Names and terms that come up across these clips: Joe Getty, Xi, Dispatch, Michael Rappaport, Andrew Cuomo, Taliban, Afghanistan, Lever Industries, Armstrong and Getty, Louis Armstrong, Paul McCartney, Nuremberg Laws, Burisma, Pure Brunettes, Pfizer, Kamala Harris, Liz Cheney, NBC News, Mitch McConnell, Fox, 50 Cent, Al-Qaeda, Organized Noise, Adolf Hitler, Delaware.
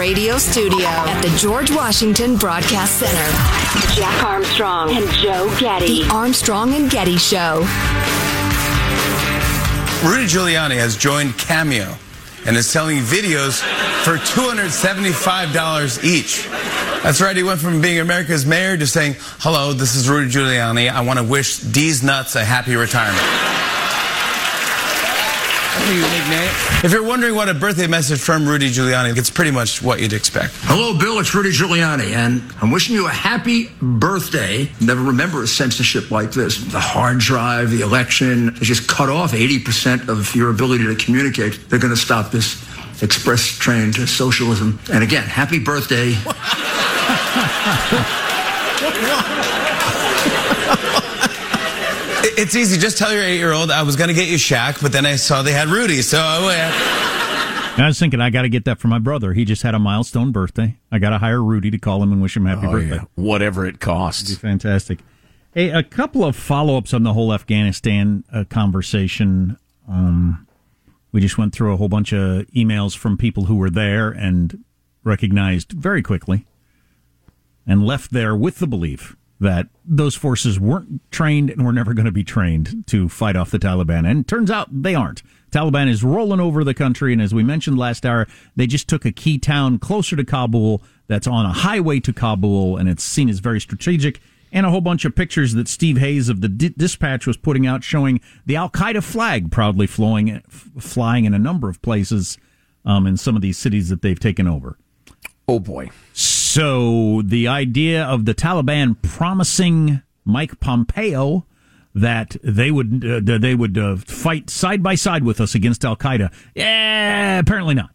radio studio at the George Washington Broadcast Center. Jack Armstrong and Joe Getty. The Armstrong and Getty Show. Rudy Giuliani has joined Cameo and is selling videos for $275 each. That's right, he went from being America's mayor to saying, hello, this is Rudy Giuliani. I want to wish these nuts a happy retirement. That's a unique name. If you're wondering what a birthday message from Rudy Giuliani, it's pretty much what you'd expect. Hello, Bill, it's Rudy Giuliani, and I'm wishing you a happy birthday. Never remember a censorship like this. The hard drive, the election, they just cut off 80% of your ability to communicate. They're going to stop this express train to socialism. And again, happy birthday. It's easy. Just tell your 8-year-old, I was going to get you Shaq, but then I saw they had Rudy, so I went. And I was thinking, I got to get that for my brother. He just had a milestone birthday. I got to hire Rudy to call him and wish him happy birthday. Yeah. Whatever it costs. That'd be fantastic. Hey, a couple of follow-ups on the whole Afghanistan conversation. We just went through a whole bunch of emails from people who were there and recognized very quickly and left there with the belief that those forces weren't trained and were never going to be trained to fight off the Taliban. And turns out they aren't. Taliban is rolling over the country. And as we mentioned last hour, they just took a key town closer to Kabul that's on a highway to Kabul. And it's seen as very strategic. And a whole bunch of pictures that Steve Hayes of the Dispatch was putting out showing the Al-Qaeda flag proudly flying in a number of places in some of these cities that they've taken over. Oh, boy. So the idea of the Taliban promising Mike Pompeo that they would fight side by side with us against Al-Qaeda, apparently not.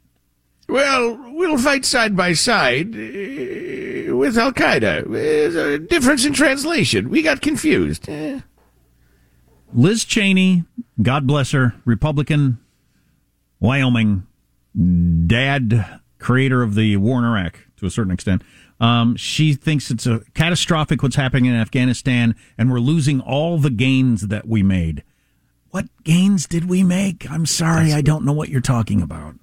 Well, we'll fight side by side with Al-Qaeda. There's a difference in translation. We got confused. Liz Cheney, God bless her, Republican, Wyoming, dad, creator of the war in Iraq, to a certain extent. She thinks it's a catastrophic what's happening in Afghanistan, and we're losing all the gains that we made. What gains did we make? I'm sorry, I don't know what you're talking about.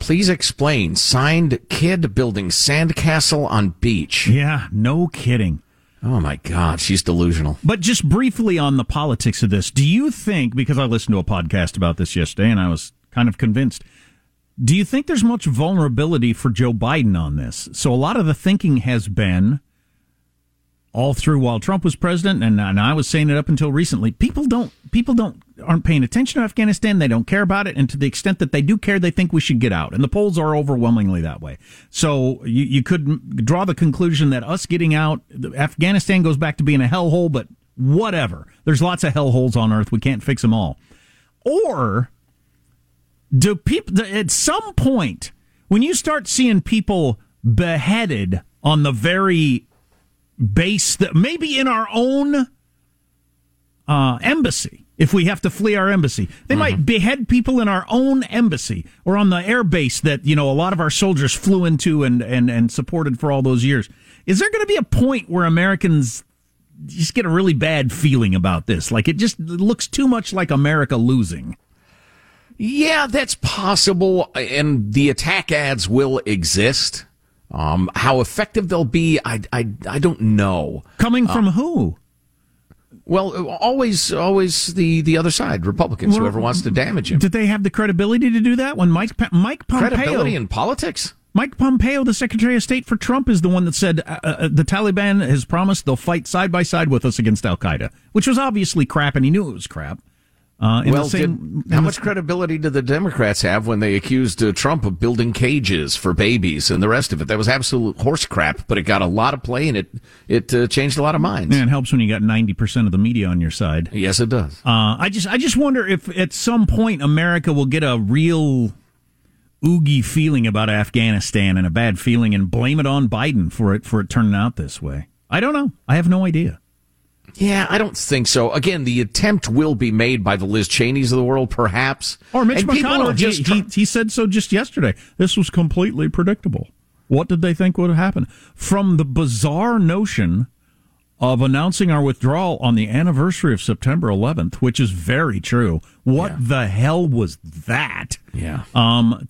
Please explain. Signed, kid building sandcastle on beach. Yeah, no kidding. Oh, my God. She's delusional. But just briefly on the politics of this, do you think, because I listened to a podcast about this yesterday and I was kind of convinced, do you think there's much vulnerability for Joe Biden on this? So a lot of the thinking has been all through while Trump was president, and I was saying it up until recently, people aren't paying attention to Afghanistan. They don't care about it. And to the extent that they do care, they think we should get out. And the polls are overwhelmingly that way. So you could draw the conclusion that us getting out, Afghanistan goes back to being a hellhole, but whatever. There's lots of hellholes on Earth. We can't fix them all. Or do people, at some point, when you start seeing people beheaded on the very base that maybe in our own embassy, if we have to flee our embassy, they might behead people in our own embassy or on the air base that, you know, a lot of our soldiers flew into and supported for all those years. Is there going to be a point where Americans just get a really bad feeling about this? Like it just looks too much like America losing. Yeah, that's possible. And the attack ads will exist. How effective they'll be, I don't know. Coming from who? Well, always the other side, Republicans, well, whoever wants to damage him. Did they have the credibility to do that? When Mike Pompeo, credibility in politics? Mike Pompeo, the Secretary of State for Trump, is the one that said the Taliban has promised they'll fight side by side with us against Al Qaeda, which was obviously crap, and he knew it was crap. How much credibility do the Democrats have when they accused Trump of building cages for babies and the rest of it? That was absolute horse crap, but it got a lot of play and it changed a lot of minds. Yeah, it helps when you got 90% of the media on your side. Yes, it does. I just wonder if at some point America will get a real oogie feeling about Afghanistan and a bad feeling and blame it on Biden for it turning out this way. I don't know. I have no idea. Yeah, I don't think so. Again, the attempt will be made by the Liz Cheneys of the world, perhaps. Or Mitch McConnell. He said so just yesterday. This was completely predictable. What did they think would happen? From the bizarre notion of announcing our withdrawal on the anniversary of September 11th, which is very true. What the hell was that? Yeah.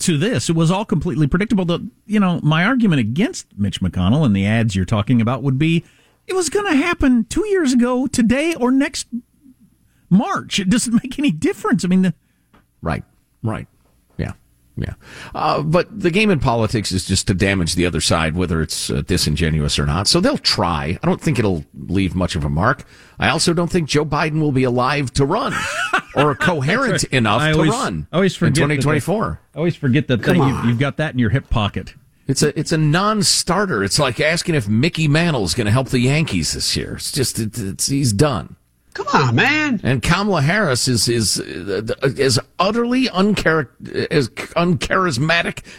To this, it was all completely predictable. The, you know, my argument against Mitch McConnell and the ads you're talking about would be it was going to happen 2 years ago today or next March. It doesn't make any difference. I mean, Right. Yeah. But the game in politics is just to damage the other side, whether it's disingenuous or not. So they'll try. I don't think it'll leave much of a mark. I also don't think Joe Biden will be alive to run or coherent enough to run in 2024. I always forget that thing. You've got that in your hip pocket. It's a non-starter. It's like asking if Mickey Mantle's going to help the Yankees this year. It's just he's done. Come on, man! And Kamala Harris is as utterly uncharismatic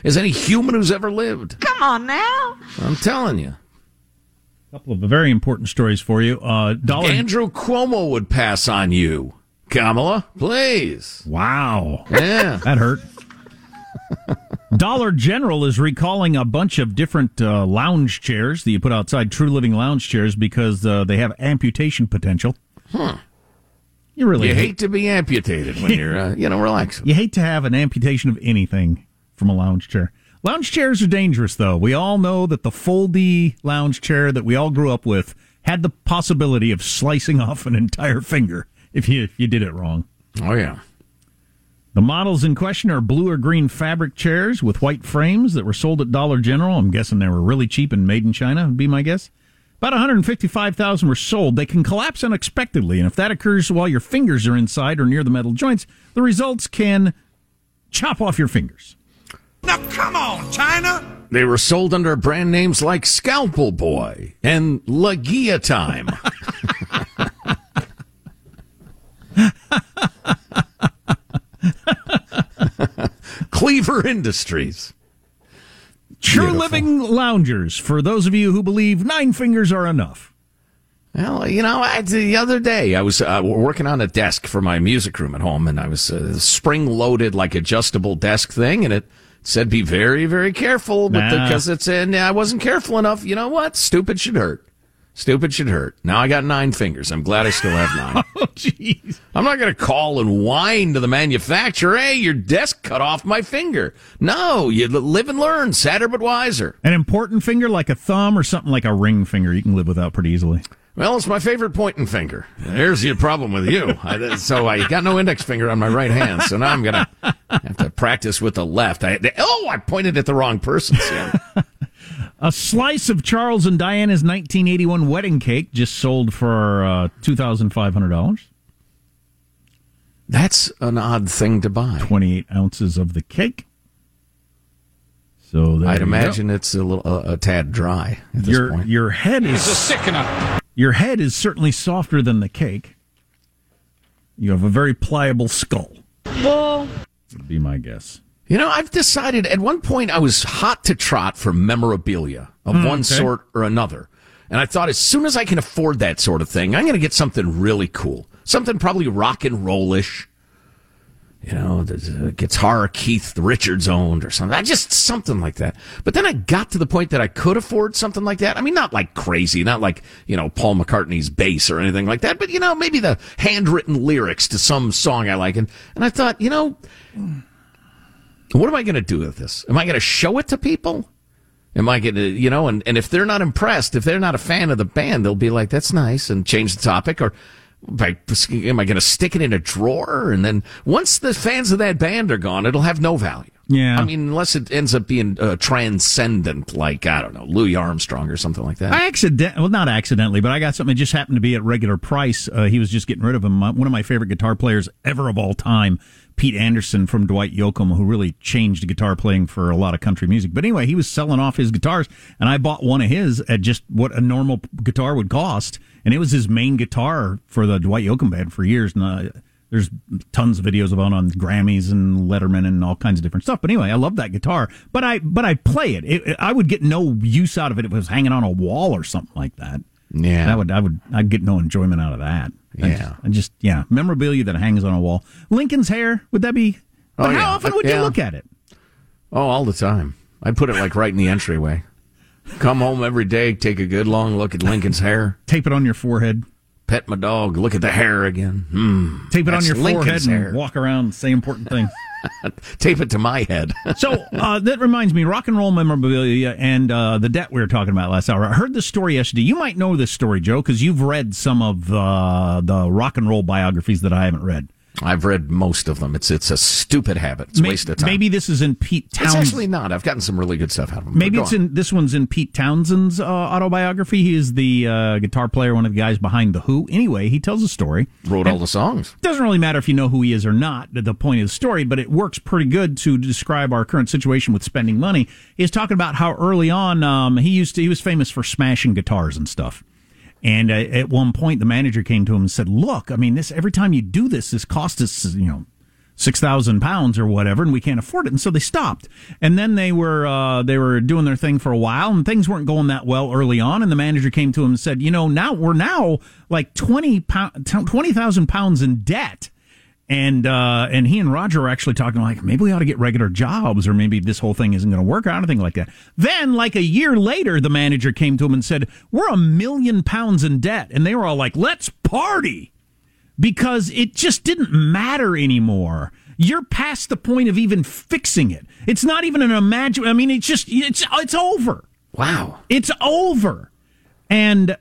as any human who's ever lived. Come on now! I'm telling you. A couple of very important stories for you. Andrew Cuomo would pass on you, Kamala. Please. Wow. Yeah, that hurt. Dollar General is recalling a bunch of different lounge chairs that you put outside, True Living lounge chairs, because they have amputation potential. Huh. You really hate to be amputated when you're, relaxing. You hate to have an amputation of anything from a lounge chair. Lounge chairs are dangerous, though. We all know that the foldy lounge chair that we all grew up with had the possibility of slicing off an entire finger if you did it wrong. Oh, yeah. The models in question are blue or green fabric chairs with white frames that were sold at Dollar General. I'm guessing they were really cheap and made in China, would be my guess. About 155,000 were sold. They can collapse unexpectedly, and if that occurs while your fingers are inside or near the metal joints, the results can chop off your fingers. Now, come on, China! They were sold under brand names like Scalpel Boy and Lagia Time. Lever Industries. True Living loungers, for those of you who believe 9 fingers are enough. Well, the other day I was working on a desk for my music room at home, and I was spring-loaded, like adjustable desk thing, and it said be very, very careful because it's in. I wasn't careful enough. You know what? Stupid should hurt. Stupid should hurt. Now I got 9 fingers. I'm glad I still have 9. Oh, jeez. I'm not going to call and whine to the manufacturer, hey, your desk cut off my finger. No, you live and learn, sadder but wiser. An important finger like a thumb or something like a ring finger you can live without pretty easily. Well, it's my favorite pointing finger. There's your problem with you. So I got no index finger on my right hand, so now I'm going to have to practice with the left. I pointed at the wrong person, so. A slice of Charles and Diana's 1981 wedding cake just sold for $2,500. That's an odd thing to buy. 28 ounces of the cake. So I'd imagine it's a tad dry at this point. Your head is sickener. Your head is certainly softer than the cake. You have a very pliable skull. Well, would be my guess. I've decided at one point I was hot to trot for memorabilia of one sort or another. And I thought as soon as I can afford that sort of thing, I'm going to get something really cool. Something probably rock and roll-ish. Guitar Keith Richards owned or something. Just something like that. But then I got to the point that I could afford something like that. I mean, not like crazy, not like, Paul McCartney's bass or anything like that. But, maybe the handwritten lyrics to some song I like. And I thought, what am I going to do with this? Am I going to show it to people? Am I going to, and if they're not impressed, if they're not a fan of the band, they'll be like, that's nice, and change the topic. Or am I going to stick it in a drawer? And then once the fans of that band are gone, it'll have no value. Yeah. I mean, unless it ends up being transcendent, like, I don't know, Louis Armstrong or something like that. Not accidentally, but I got something that just happened to be at regular price. He was just getting rid of him. One of my favorite guitar players ever of all time, Pete Anderson from Dwight Yoakam, who really changed guitar playing for a lot of country music. But anyway, he was selling off his guitars, and I bought one of his at just what a normal guitar would cost, and it was his main guitar for the Dwight Yoakam band for years, and there's tons of videos about on Grammys and Letterman and all kinds of different stuff. But anyway, I love that guitar. But I play it. I would get no use out of it if it was hanging on a wall or something like that. Yeah, I'd get no enjoyment out of that. I just memorabilia that hangs on a wall. Lincoln's hair, would that be? But how often would you look at it? Oh, all the time. I put it like right in the entryway. Come home every day, take a good long look at Lincoln's hair. Tape it on your forehead. Pet my dog, look at the hair again. Tape it on your Lincoln's forehead hair. And walk around and say important things. Tape it to my head. So that reminds me, rock and roll memorabilia and the debt we were talking about last hour. I heard this story yesterday. You might know this story, Joe, because you've read some of the rock and roll biographies that I haven't read. I've read most of them. It's a stupid habit. It's a waste of time. Maybe this is in Pete Townshend. It's actually not. I've gotten some really good stuff out of them. Maybe it's in this one's in Pete Townshend's autobiography. He is the guitar player, one of the guys behind The Who. Anyway, he tells a story. Wrote all the songs. It doesn't really matter if you know who he is or not, the point of the story, but it works pretty good to describe our current situation with spending money. He's talking about how early on he was famous for smashing guitars and stuff. And at one point, the manager came to him and said, look, I mean, this every time you do this, this costs us, £6,000 or whatever, and we can't afford it. And so they stopped. And then they were doing their thing for a while, and things weren't going that well early on. And the manager came to him and said, now we're like 20,000 pounds in debt. And he and Roger are actually talking like, maybe we ought to get regular jobs, or maybe this whole thing isn't going to work out, or anything like that. Then, like a year later, the manager came to him and said, we're £1 million in debt. And they were all like, let's party, because it just didn't matter anymore. You're past the point of even fixing it. It's not even an imagine. I mean, it's over. Wow. It's over. And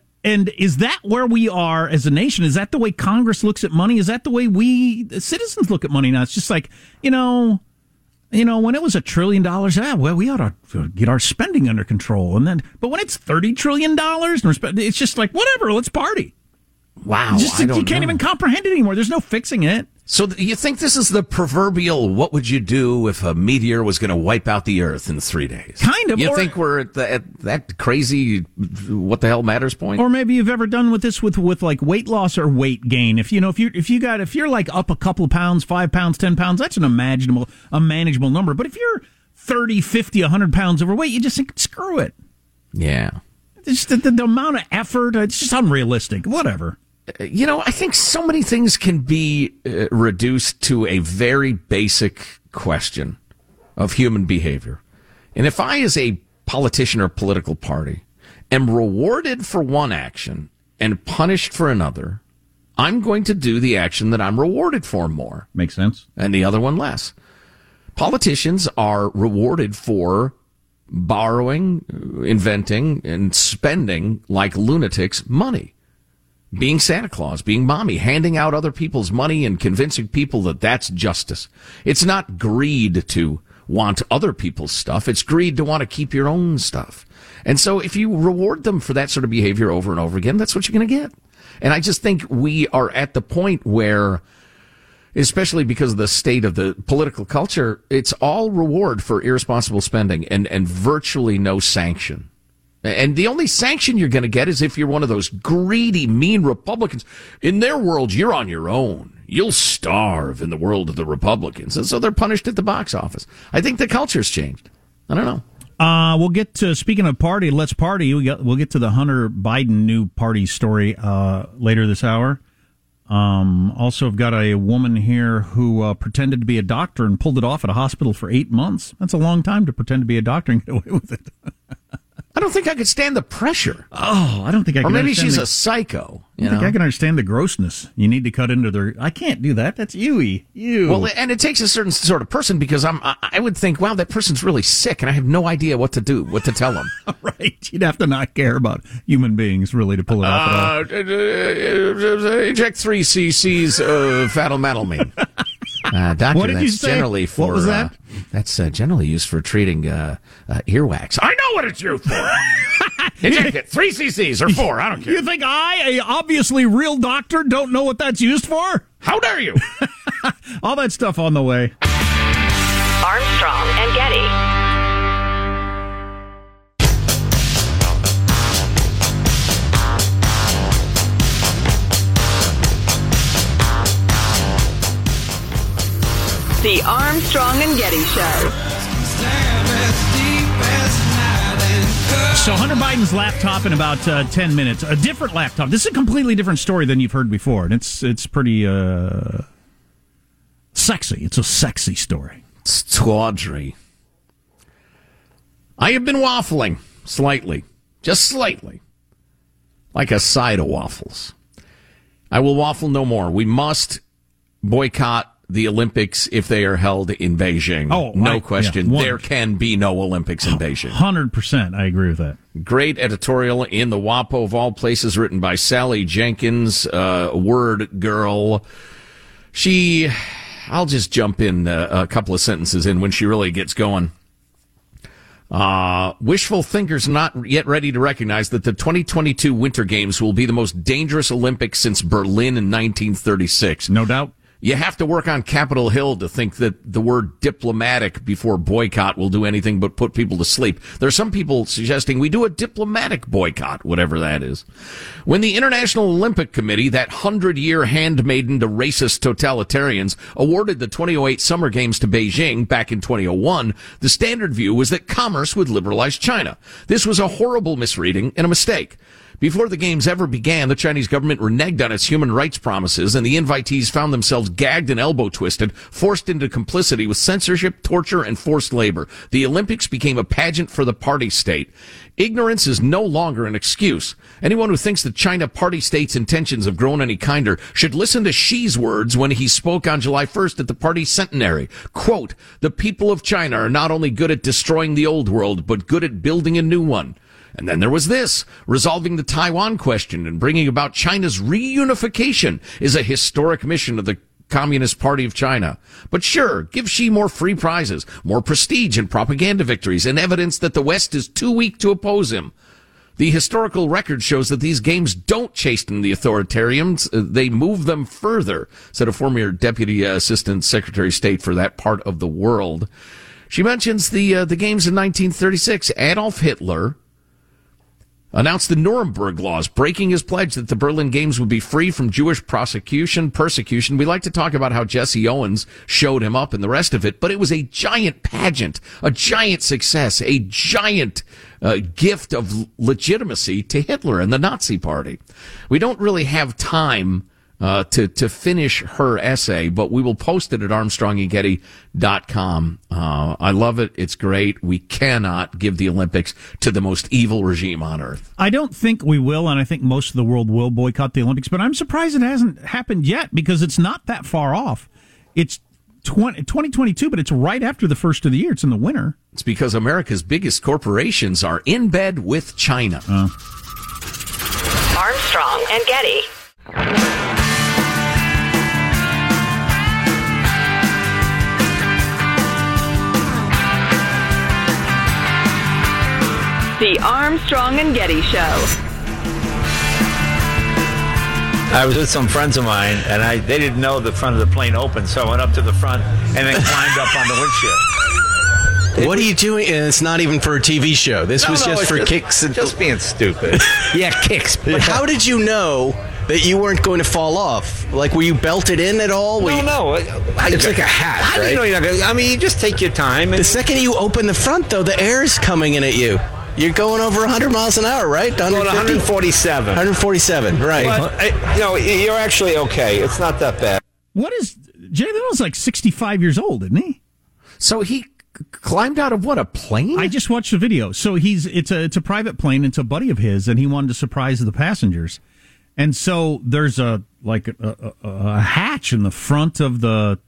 is that where we are as a nation? Is that the way Congress looks at money? Is that the way we the citizens look at money now? It's just like, when it was $1 trillion, we ought to get our spending under control. But when it's $30 trillion, it's just like, whatever, let's party. Wow. You can't even comprehend it anymore. There's no fixing it. So you think this is the proverbial, what would you do if a meteor was going to wipe out the earth in 3 days? Kind of. You think we're at that crazy what the hell matters point? Or maybe you've ever done with this with like weight loss or weight gain. If you're like up a couple of pounds, 5 pounds, 10 pounds, that's an manageable number. But if you're 30, 50, 100 pounds overweight, you just think, screw it. Yeah. It's the amount of effort, it's just unrealistic. Whatever. I think so many things can be reduced to a very basic question of human behavior. And if I, as a politician or political party, am rewarded for one action and punished for another, I'm going to do the action that I'm rewarded for more. Makes sense. And the other one less. Politicians are rewarded for borrowing, inventing, and spending like lunatics money. Being Santa Claus, being mommy, handing out other people's money and convincing people that that's justice. It's not greed to want other people's stuff. It's greed to want to keep your own stuff. And so if you reward them for that sort of behavior over and over again, that's what you're going to get. And I just think we are at the point where, especially because of the state of the political culture, it's all reward for irresponsible spending and virtually no sanction. And the only sanction you're going to get is if you're one of those greedy, mean Republicans. In their world, you're on your own. You'll starve in the world of the Republicans. And so they're punished at the box office. I think the culture's changed. I don't know. We'll get to, speaking of party, let's party. We'll get to the Hunter Biden new party story later this hour. Also, I've got a woman here who pretended to be a doctor and pulled it off at a hospital for 8 months. That's a long time to pretend to be a doctor and get away with it. I don't think I could stand the pressure. Oh, I don't think I can. Or maybe she's a psycho. I think I can understand the grossness. You need to cut into their. I can't do that. That's ewy. Ew. Well, and it takes a certain sort of person because I would think, wow, that person's really sick, and I have no idea what to tell them. Right. You'd have to not care about human beings really to pull it off at all. Inject 3 cc's of fatametamine. Doctor, what did you say? Generally for, what was that? That's generally used for treating earwax. I know what it's used for. Inject it. 3 cc's or 4. I don't care. You think I, a obviously real doctor, don't know what that's used for? How dare you? All that stuff on the way. Armstrong and Getty. The Armstrong and Getty Show. So Hunter Biden's laptop in about 10 minutes. A different laptop. This is a completely different story than you've heard before. And it's pretty sexy. It's a sexy story. It's tawdry. I have been waffling Slightly. Just slightly. Like a side of waffles. I will waffle no more. We must boycott the Olympics if they are held in Beijing. Oh, no question. Yeah, there can be no Olympics in Beijing. 100%. I agree with that. Great editorial in the WAPO of all places, written by Sally Jenkins, Word Girl. She, I'll just jump in a couple of sentences in when she really gets going. Wishful thinkers not yet ready to recognize that the 2022 Winter Games will be the most dangerous Olympics since Berlin in 1936. No doubt. You have to work on Capitol Hill to think that the word diplomatic before boycott will do anything but put people to sleep. There are some people suggesting we do a diplomatic boycott, whatever that is. When the International Olympic Committee, that 100-year handmaiden to racist totalitarians, awarded the 2008 Summer Games to Beijing back in 2001, the standard view was that commerce would liberalize China. This was a horrible misreading and a mistake. Before the games ever began, the Chinese government reneged on its human rights promises, and the invitees found themselves gagged and elbow-twisted, forced into complicity with censorship, torture, and forced labor. The Olympics became a pageant for the party state. Ignorance is no longer an excuse. Anyone who thinks that China party state's intentions have grown any kinder should listen to Xi's words when he spoke on July 1st at the party centenary. Quote, "The people of China are not only good at destroying the old world, but good at building a new one." And then there was this. Resolving the Taiwan question and bringing about China's reunification is a historic mission of the Communist Party of China. But sure, give Xi more free prizes, more prestige and propaganda victories, and evidence that the West is too weak to oppose him. The historical record shows that these games don't chasten the authoritarians. They move them further, said a former Deputy Assistant Secretary of State for that part of the world. She mentions the games in 1936. Adolf Hitler announced the Nuremberg laws, breaking his pledge that the Berlin Games would be free from Jewish persecution. We like to talk about how Jesse Owens showed him up and the rest of it, but it was a giant pageant, a giant success, a giant gift of legitimacy to Hitler and the Nazi Party. We don't really have time to finish her essay, but we will post it at armstrongandgetty.com. I love it. It's great. We cannot give the Olympics to the most evil regime on earth. I don't think we will, and I think most of the world will boycott the Olympics, but I'm surprised it hasn't happened yet, because it's not that far off. It's 2022, but it's right after the first of the year. It's in the winter. It's because America's biggest corporations are in bed with China. Armstrong and Getty. The Armstrong and Getty Show. I was with some friends of mine, and they didn't know the front of the plane opened, so I went up to the front and then climbed up on the windshield. What are you doing? And it's not even for a TV show. This was just for kicks. And just being stupid. Yeah, kicks. But how did you know that you weren't going to fall off? Like, were you belted in at all? No. It's like a hat, right? I didn't know you're not going to. I mean, you just take your time. And the second you open the front, though, the air is coming in at you. You're going over 100 miles an hour, right? Going 147. 147, right. But, you're actually okay. It's not that bad. Jay Leno's like 65 years old, isn't he? So he climbed out of a plane? I just watched the video. So it's a private plane. It's a buddy of his, and he wanted to surprise the passengers. And so there's a hatch in the front of the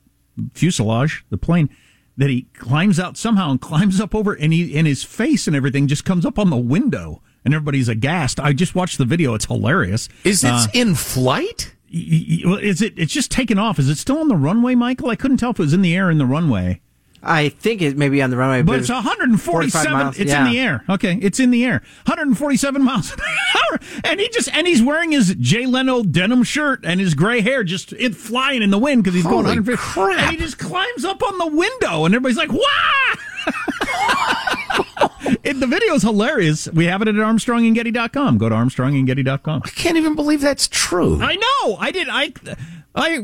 fuselage, the plane, that he climbs out somehow and climbs up over, and his face and everything just comes up on the window, and everybody's aghast. I just watched the video. It's hilarious. Is it in flight? It's just taken off. Is it still on the runway, Michael? I couldn't tell if it was in the air or in the runway. I think it may be on the runway. But it's 147. Miles, it's in the air. Okay, it's in the air. 147 miles an hour. And he's wearing his Jay Leno denim shirt and his gray hair just flying in the wind because he's going 150. Crap. And he just climbs up on the window, and everybody's like, "Wow!" The video's hilarious. We have it at armstrongandgetty.com. Go to armstrongandgetty.com. I can't even believe that's true. I know. I did.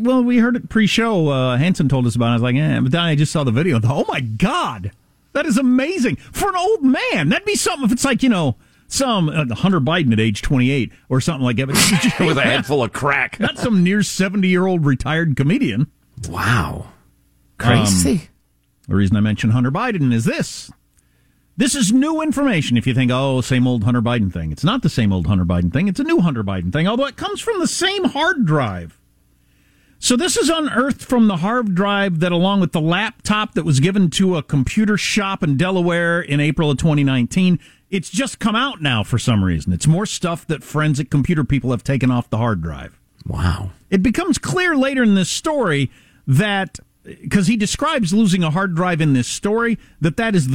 Well, we heard it pre-show. Hanson told us about it. I was like, but then I just saw the video. Oh, my God. That is amazing. For an old man, that'd be something if it's like, some Hunter Biden at age 28 or something like that. With a head full of crack. Not some near 70-year-old retired comedian. Wow. Crazy. The reason I mentioned Hunter Biden is this. This is new information if you think, oh, same old Hunter Biden thing. It's not the same old Hunter Biden thing. It's a new Hunter Biden thing, although it comes from the same hard drive. So this is unearthed from the hard drive that, along with the laptop that was given to a computer shop in Delaware in April of 2019, it's just come out now for some reason. It's more stuff that forensic computer people have taken off the hard drive. Wow. It becomes clear later in this story that, because he describes losing a hard drive in this story, that is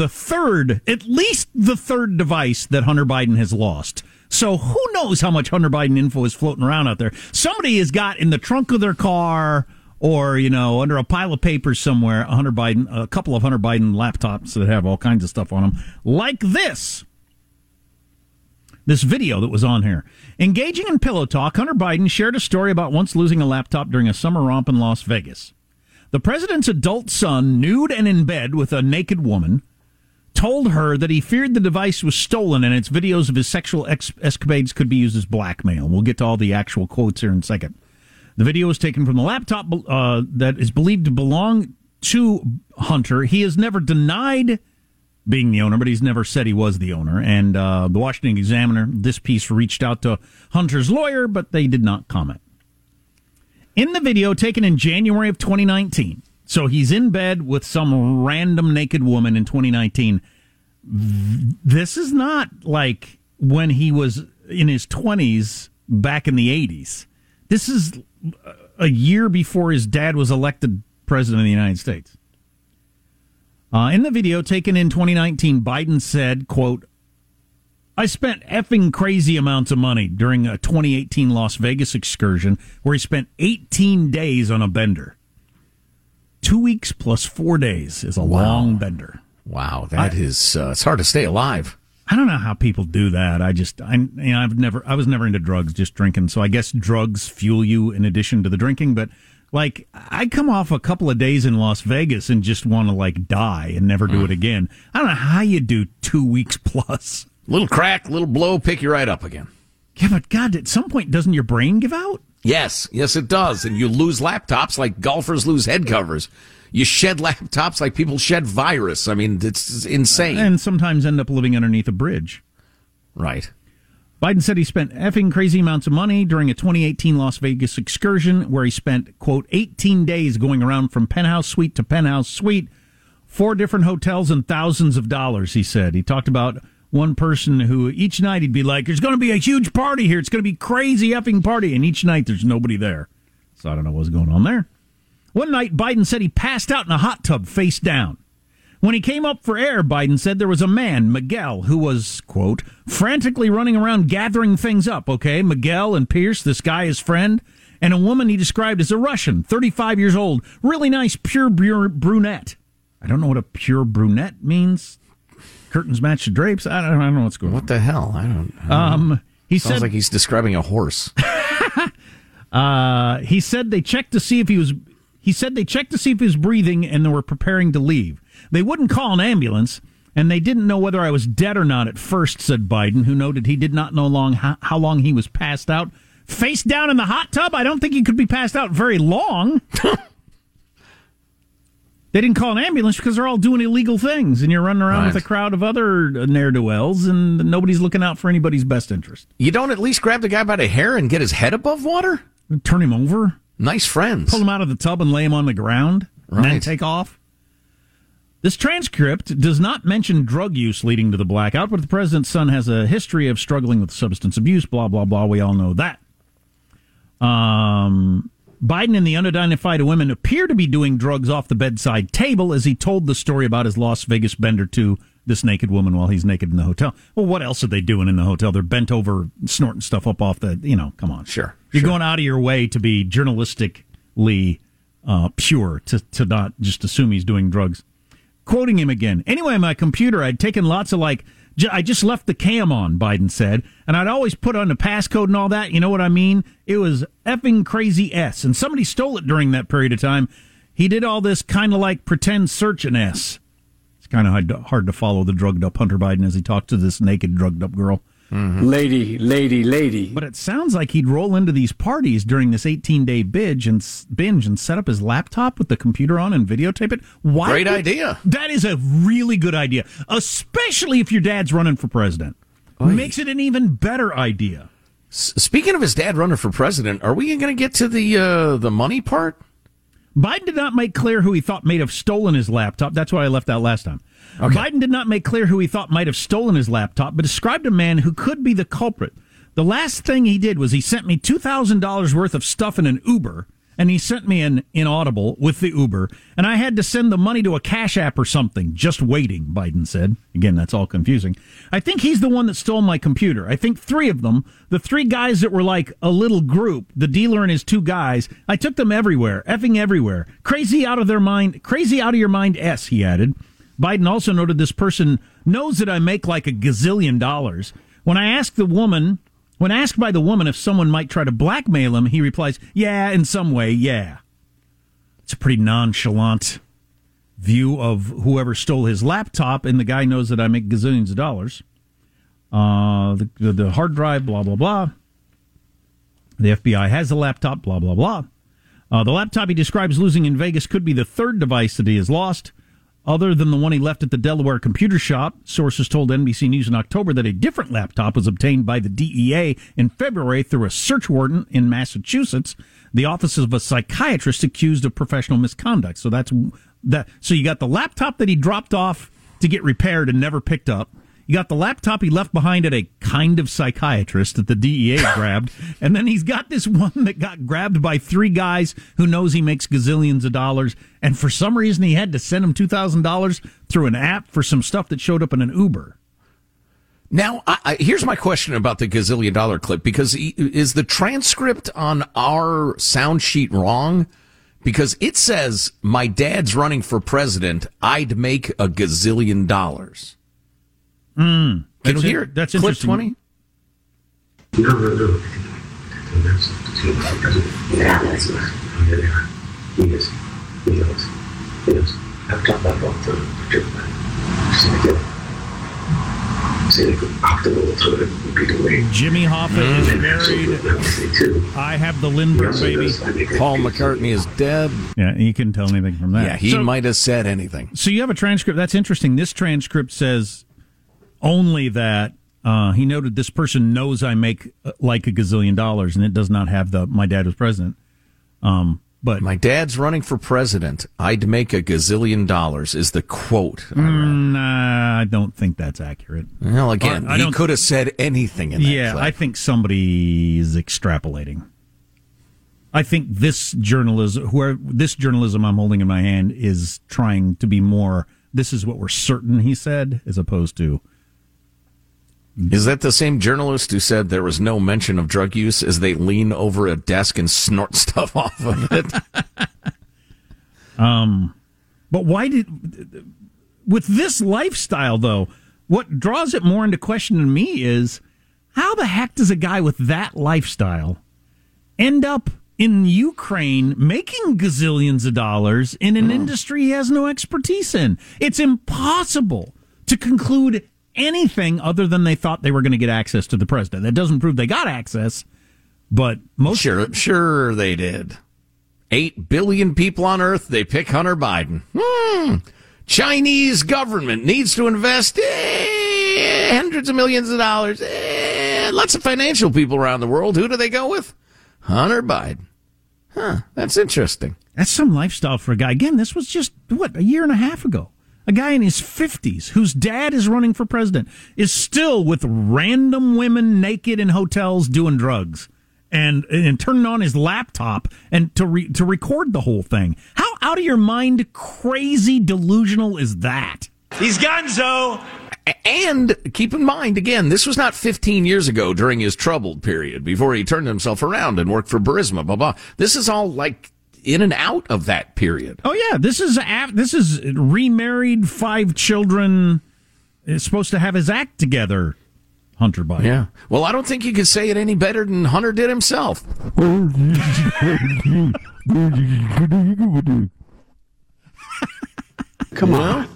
at least the third device that Hunter Biden has lost. So who knows how much Hunter Biden info is floating around out there? Somebody has got in the trunk of their car or, you know, under a pile of papers somewhere, a couple of Hunter Biden laptops that have all kinds of stuff on them, like this. This video that was on here. Engaging in pillow talk, Hunter Biden shared a story about once losing a laptop during a summer romp in Las Vegas. The president's adult son, nude and in bed with a naked woman, told her that he feared the device was stolen and its videos of his sexual escapades could be used as blackmail. We'll get to all the actual quotes here in a second. The video was taken from the laptop that is believed to belong to Hunter. He has never denied being the owner, but he's never said he was the owner. And the Washington Examiner, this piece, reached out to Hunter's lawyer, but they did not comment. In the video taken in January of 2019, so he's in bed with some random naked woman in 2019. This is not like when he was in his 20s back in the 80s. This is a year before his dad was elected president of the United States. In the video taken in 2019, Biden said, quote, "I spent effing crazy amounts of money during a 2018 Las Vegas excursion where he spent 18 days on a bender. 2 weeks plus 4 days is a long bender." Wow, it's hard to stay alive. I don't know how people do that. I was never into drugs, just drinking. So I guess drugs fuel you in addition to the drinking, but like, I come off a couple of days in Las Vegas and just want to, like, die and never do it again. I don't know how you do 2 weeks plus. Little crack, little blow, pick you right up again. Yeah, but, God, at some point, doesn't your brain give out? Yes, it does. And you lose laptops like golfers lose head covers. You shed laptops like people shed virus. I mean, it's insane. And sometimes end up living underneath a bridge. Right. Biden said he spent effing crazy amounts of money during a 2018 Las Vegas excursion where he spent, quote, 18 days going around from penthouse suite to penthouse suite, 4 different hotels and thousands of dollars, he said. He talked about one person who each night he'd be like, there's going to be a huge party here. It's going to be crazy effing party. And each night there's nobody there. So I don't know what's going on there. One night, Biden said he passed out in a hot tub face down. When he came up for air, Biden said there was a man, Miguel, who was, quote, frantically running around gathering things up. Okay, Miguel and Pierce, this guy, his friend, and a woman he described as a Russian, 35 years old, really nice, pure brunette. I don't know what a pure brunette means. Curtains match the drapes. I don't know what's going on. What the hell? I don't know. Sounds like he's describing a horse. He said they checked to see if he was... He said they checked to see if he was breathing and they were preparing to leave. They wouldn't call an ambulance, and they didn't know whether I was dead or not at first, said Biden, who noted he did not know how long he was passed out. Face down in the hot tub? I don't think he could be passed out very long. They didn't call an ambulance because they're all doing illegal things, and you're running around with a crowd of other ne'er-do-wells, and nobody's looking out for anybody's best interest. You don't at least grab the guy by the hair and get his head above water? Turn him over? Nice friends. Pull him out of the tub and lay him on the ground, right, and then take off. This transcript does not mention drug use leading to the blackout, but the president's son has a history of struggling with substance abuse, blah, blah, blah. We all know that. Biden and the unidentified women appear to be doing drugs off the bedside table as he told the story about his Las Vegas bender to this naked woman while he's naked in the hotel. Well, what else are they doing in the hotel? They're bent over, snorting stuff up off the, you know, come on. Sure. You're going out of your way to be journalistically pure, to not just assume he's doing drugs. Quoting him again. Anyway, my computer, I'd taken lots of, like, I just left the cam on, Biden said, and I'd always put on the passcode and all that. You know what I mean? It was effing crazy S, and somebody stole it during that period of time. He did all this kind of like pretend search an S. It's kind of hard to follow the drugged up Hunter Biden as he talked to this naked drugged up girl. Lady. But it sounds like he'd roll into these parties during this 18-day binge and set up his laptop with the computer on and videotape it. Great idea. That is a really good idea, especially if your dad's running for president. Makes it an even better idea. Speaking of his dad running for president, are we going to get to the money part? Biden did not make clear who he thought might have stolen his laptop. That's why I left out last time. Okay. Biden did not make clear who he thought might have stolen his laptop, but described a man who could be the culprit. The last thing he did was he sent me $2,000 worth of stuff in an Uber, and he sent me an inaudible with the Uber, and I had to send the money to a Cash App or something, just waiting, Biden said. Again, that's all confusing. I think he's the one that stole my computer. I think three of them, the three guys that were like a little group, the dealer and his two guys, I took them everywhere, effing everywhere. Crazy out of their mind, crazy out of your mind, S, he added. Biden also noted this person knows that I make like a gazillion dollars. When asked by the woman if someone might try to blackmail him, he replies, yeah, in some way, yeah. It's a pretty nonchalant view of whoever stole his laptop, and the guy knows that I make gazillions of dollars. The hard drive, blah, blah, blah. The FBI has the laptop, blah, blah, blah. The laptop he describes losing in Vegas could be the third device that he has lost. Other than the one he left at the Delaware computer shop, sources told NBC News in October that a different laptop was obtained by the DEA in February through a search warrant in Massachusetts, the office of a psychiatrist accused of professional misconduct. So that's that. So you got the laptop that he dropped off to get repaired and never picked up. You got the laptop he left behind at a kind of psychiatrist that the DEA grabbed. And then he's got this one that got grabbed by three guys who knows he makes gazillions of dollars. And for some reason, he had to send him $2,000 through an app for some stuff that showed up in an Uber. Now, here's my question about the gazillion-dollar clip, because is the transcript on our sound sheet wrong? Because it says, my dad's running for president, I'd make a gazillion dollars. Can you hear it? That's clip 20. Jimmy Hoffa is married. I have the Lindbergh baby. Paul McCartney is dead. Yeah, you couldn't tell anything from that. Yeah, he might have said anything. So you have a transcript. That's interesting. This transcript says only that he noted this person knows I make like a gazillion dollars, and it does not have the my dad was president. But my dad's running for president. I'd make a gazillion dollars is the quote. I don't think that's accurate. Well, again, he could have said anything in that. Yeah, clip. I think somebody is extrapolating. I think this journalism, I'm holding in my hand, is trying to be more. This is what we're certain he said, as opposed to. Is that the same journalist who said there was no mention of drug use as they lean over a desk and snort stuff off of it? But why did... With this lifestyle, though, what draws it more into question to me is, how the heck does a guy with that lifestyle end up in Ukraine making gazillions of dollars in an industry he has no expertise in? It's impossible to conclude anything other than they thought they were going to get access to the president. That doesn't prove they got access, but most sure they did. 8 billion people on Earth, they pick Hunter Biden. Chinese government needs to invest hundreds of millions of dollars. Lots of financial people around the world. Who do they go with? Hunter Biden. Huh, that's interesting. That's some lifestyle for a guy. Again, this was just, a year and a half ago. A guy in his 50s whose dad is running for president is still with random women naked in hotels doing drugs and turning on his laptop and to record the whole thing. How out of your mind, crazy, delusional is that? He's gonzo. And keep in mind, again, this was not 15 years ago during his troubled period before he turned himself around and worked for Burisma, blah, blah. This is all like in and out of that period. Oh yeah, this is remarried, 5 children, is supposed to have his act together, Hunter Biden. Yeah. Well, I don't think you could say it any better than Hunter did himself. Come on.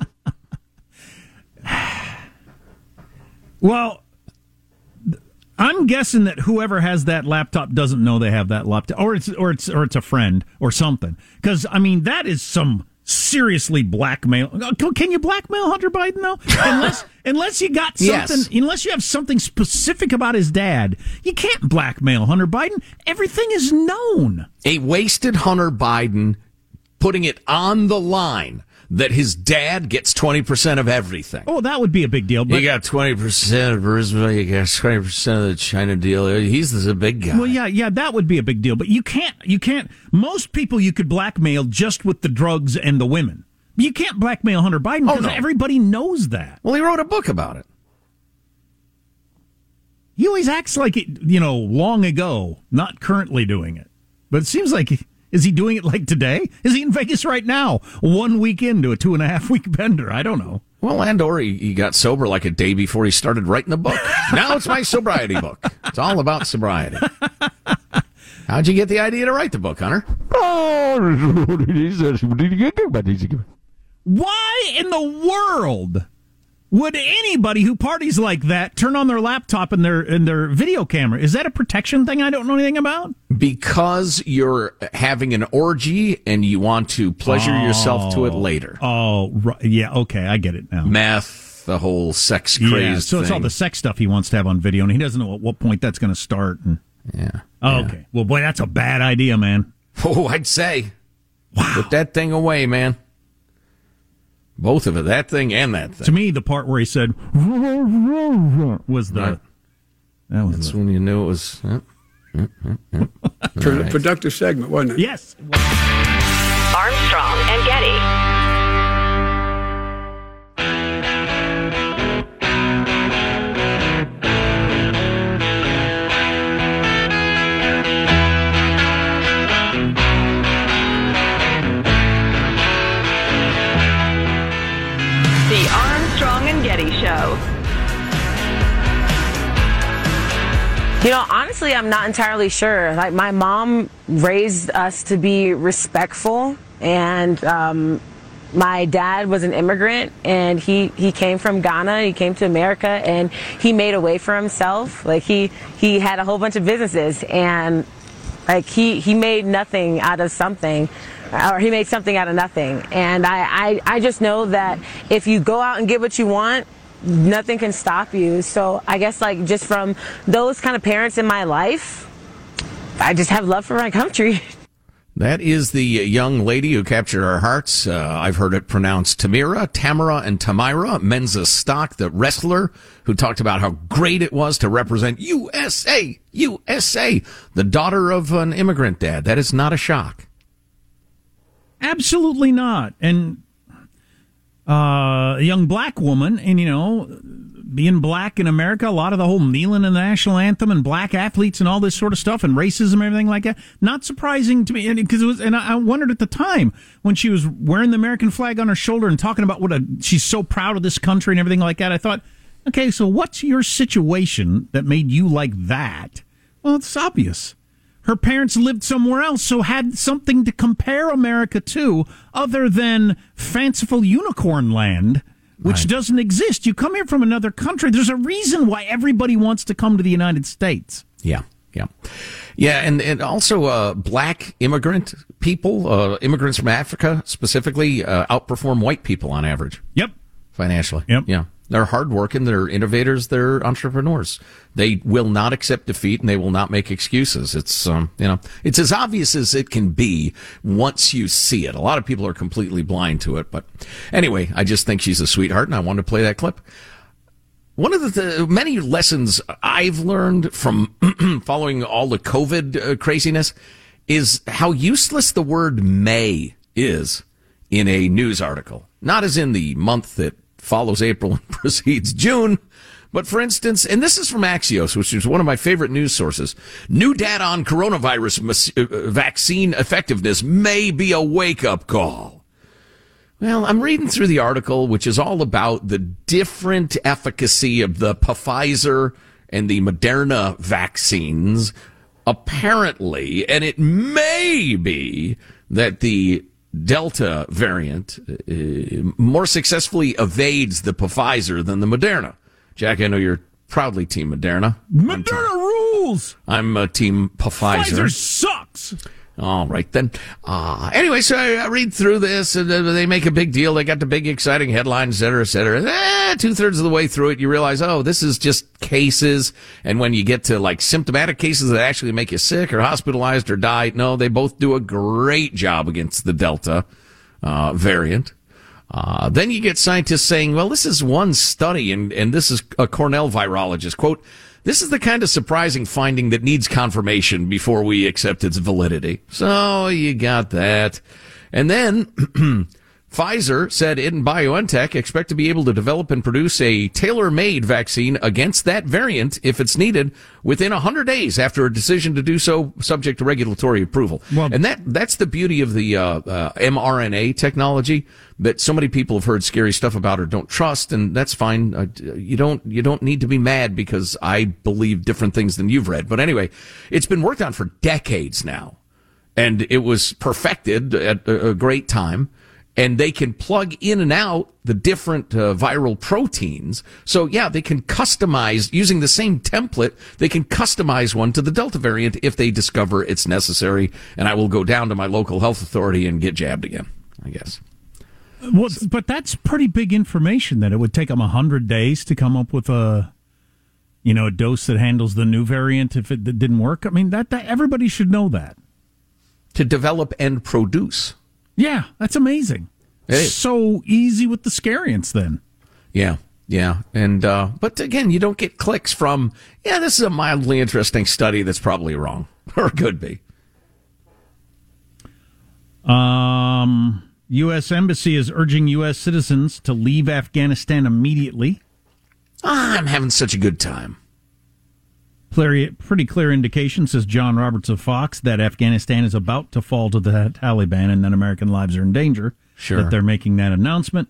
Well, I'm guessing that whoever has that laptop doesn't know they have that laptop, or it's a friend or something. Because I mean, that is some seriously blackmail. Can you blackmail Hunter Biden though? Unless you got something, yes. Unless you have something specific about his dad, you can't blackmail Hunter Biden. Everything is known. A wasted Hunter Biden putting it on the line that his dad gets 20% of everything. Oh, that would be a big deal. But you got 20% of Burisma, you got 20% of the China deal. He's a big guy. Well, yeah, that would be a big deal. But you can't. Most people you could blackmail just with the drugs and the women. You can't blackmail Hunter Biden because everybody knows that. Well, he wrote a book about it. He always acts like it, long ago, not currently doing it. But it seems like... Is he doing it like today? Is he in Vegas right now? 1 week into a 2.5-week bender. I don't know. Well, and/or he got sober like a day before he started writing the book. Now it's my sobriety book. It's all about sobriety. How'd you get the idea to write the book, Hunter? Why in the world would anybody who parties like that turn on their laptop and their video camera? Is that a protection thing I don't know anything about? Because you're having an orgy and you want to pleasure yourself to it later. Oh, right. Yeah, okay, I get it now. Meth, the whole sex craze thing. Yeah, so it's all the sex stuff he wants to have on video, and he doesn't know at what point that's going to start. Yeah. Oh, yeah. Okay. Well, boy, that's a bad idea, man. Oh, I'd say. Wow. Put that thing away, man. Both of it, that thing and that thing. To me, the part where he said was the. Right. That's when you knew it was. Right. Productive segment, wasn't it? Yes. Armstrong and Getty. Honestly, I'm not entirely sure. Like, my mom raised us to be respectful, and my dad was an immigrant, and he came from Ghana. He came to America, and he made a way for himself. Like, he had a whole bunch of businesses, and like he made nothing out of something. Or he made something out of nothing. And I just know that if you go out and get what you want, nothing can stop you. So I guess, like, just from those kind of parents in my life, I just have love for my country. That is the young lady who captured our hearts. I've heard it pronounced Tamara Menza Stock, the wrestler who talked about how great it was to represent USA, the daughter of an immigrant dad. That is not a shock. Absolutely not. And a young black woman, and being black in America, a lot of the whole kneeling in the national anthem and black athletes and all this sort of stuff and racism and everything like that, not surprising to me, because it was. And I wondered at the time when she was wearing the American flag on her shoulder and talking about she's so proud of this country and everything like that. I thought, okay, so what's your situation that made you like that? Well, it's obvious. Her parents lived somewhere else, so had something to compare America to other than fanciful unicorn land, which doesn't exist. You come here from another country. There's a reason why everybody wants to come to the United States. Yeah. And also black immigrant people, immigrants from Africa specifically, outperform white people on average. Yep. Financially. Yep. Yeah. They're hardworking, they're innovators, they're entrepreneurs. They will not accept defeat, and they will not make excuses. It's it's as obvious as it can be once you see it. A lot of people are completely blind to it, but anyway, I just think she's a sweetheart, and I wanted to play that clip. One of the many lessons I've learned from following all the COVID craziness is how useless the word "may" is in a news article. Not as in the month that follows April and precedes June. But for instance, and this is from Axios, which is one of my favorite news sources, new data on coronavirus vaccine effectiveness may be a wake-up call. Well, I'm reading through the article, which is all about the different efficacy of the Pfizer and the Moderna vaccines, apparently, and it may be that the Delta variant more successfully evades the Pfizer than the Moderna. Jack, I know you're Proudly team Moderna. Moderna rules! I'm team Pfizer. Pfizer sucks! All right, then. Anyway, so I read through this, and they make a big deal. They got the big, exciting headlines, et cetera, et cetera. Two-thirds of the way through it, you realize, oh, this is just cases. And when you get to, like, symptomatic cases that actually make you sick or hospitalized or die, no, they both do a great job against the Delta variant. Then you get scientists saying, well, this is one study, and this is a Cornell virologist, quote, "This is the kind of surprising finding that needs confirmation before we accept its validity." So you got that. And then Pfizer said it and BioNTech expect to be able to develop and produce a tailor-made vaccine against that variant, if it's needed, within 100 days after a decision to do so, subject to regulatory approval. Well, and that's the beauty of the mRNA technology that so many people have heard scary stuff about or don't trust, and that's fine. You don't need to be mad because I believe different things than you've read. But anyway, it's been worked on for decades now, and it was perfected at a great time. And they can plug in and out the different viral proteins. So, yeah, they can customize, using the same template, they can customize one to the Delta variant if they discover it's necessary. And I will go down to my local health authority and get jabbed again, I guess. Well, but that's pretty big information that it would take them 100 days to come up with a dose that handles the new variant if it didn't work. I mean, that everybody should know that. To develop and produce. Yeah, that's amazing. Hey. So easy with the scariants then. Yeah. And, but again, you don't get clicks from, yeah, this is a mildly interesting study that's probably wrong. Or could be. U.S. Embassy is urging U.S. citizens to leave Afghanistan immediately. I'm having such a good time. Pretty clear indication, says John Roberts of Fox, that Afghanistan is about to fall to the Taliban and that American lives are in danger. Sure. That they're making that announcement.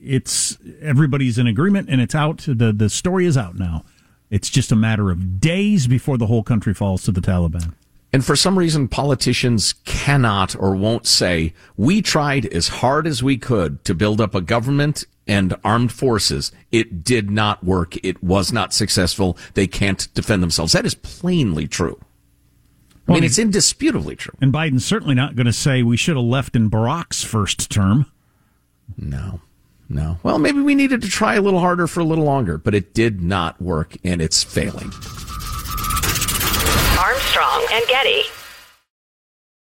It's everybody's in agreement, and it's out. The story is out now. It's just a matter of days before the whole country falls to the Taliban. And for some reason, politicians cannot or won't say, we tried as hard as we could to build up a government and armed forces. It did not work. It was not successful. They can't defend themselves. That is plainly true. I mean, it's indisputably true. And Biden's certainly not going to say we should have left in Barack's first term. No. Well, maybe we needed to try a little harder for a little longer, but it did not work, and it's failing. Armstrong and Getty.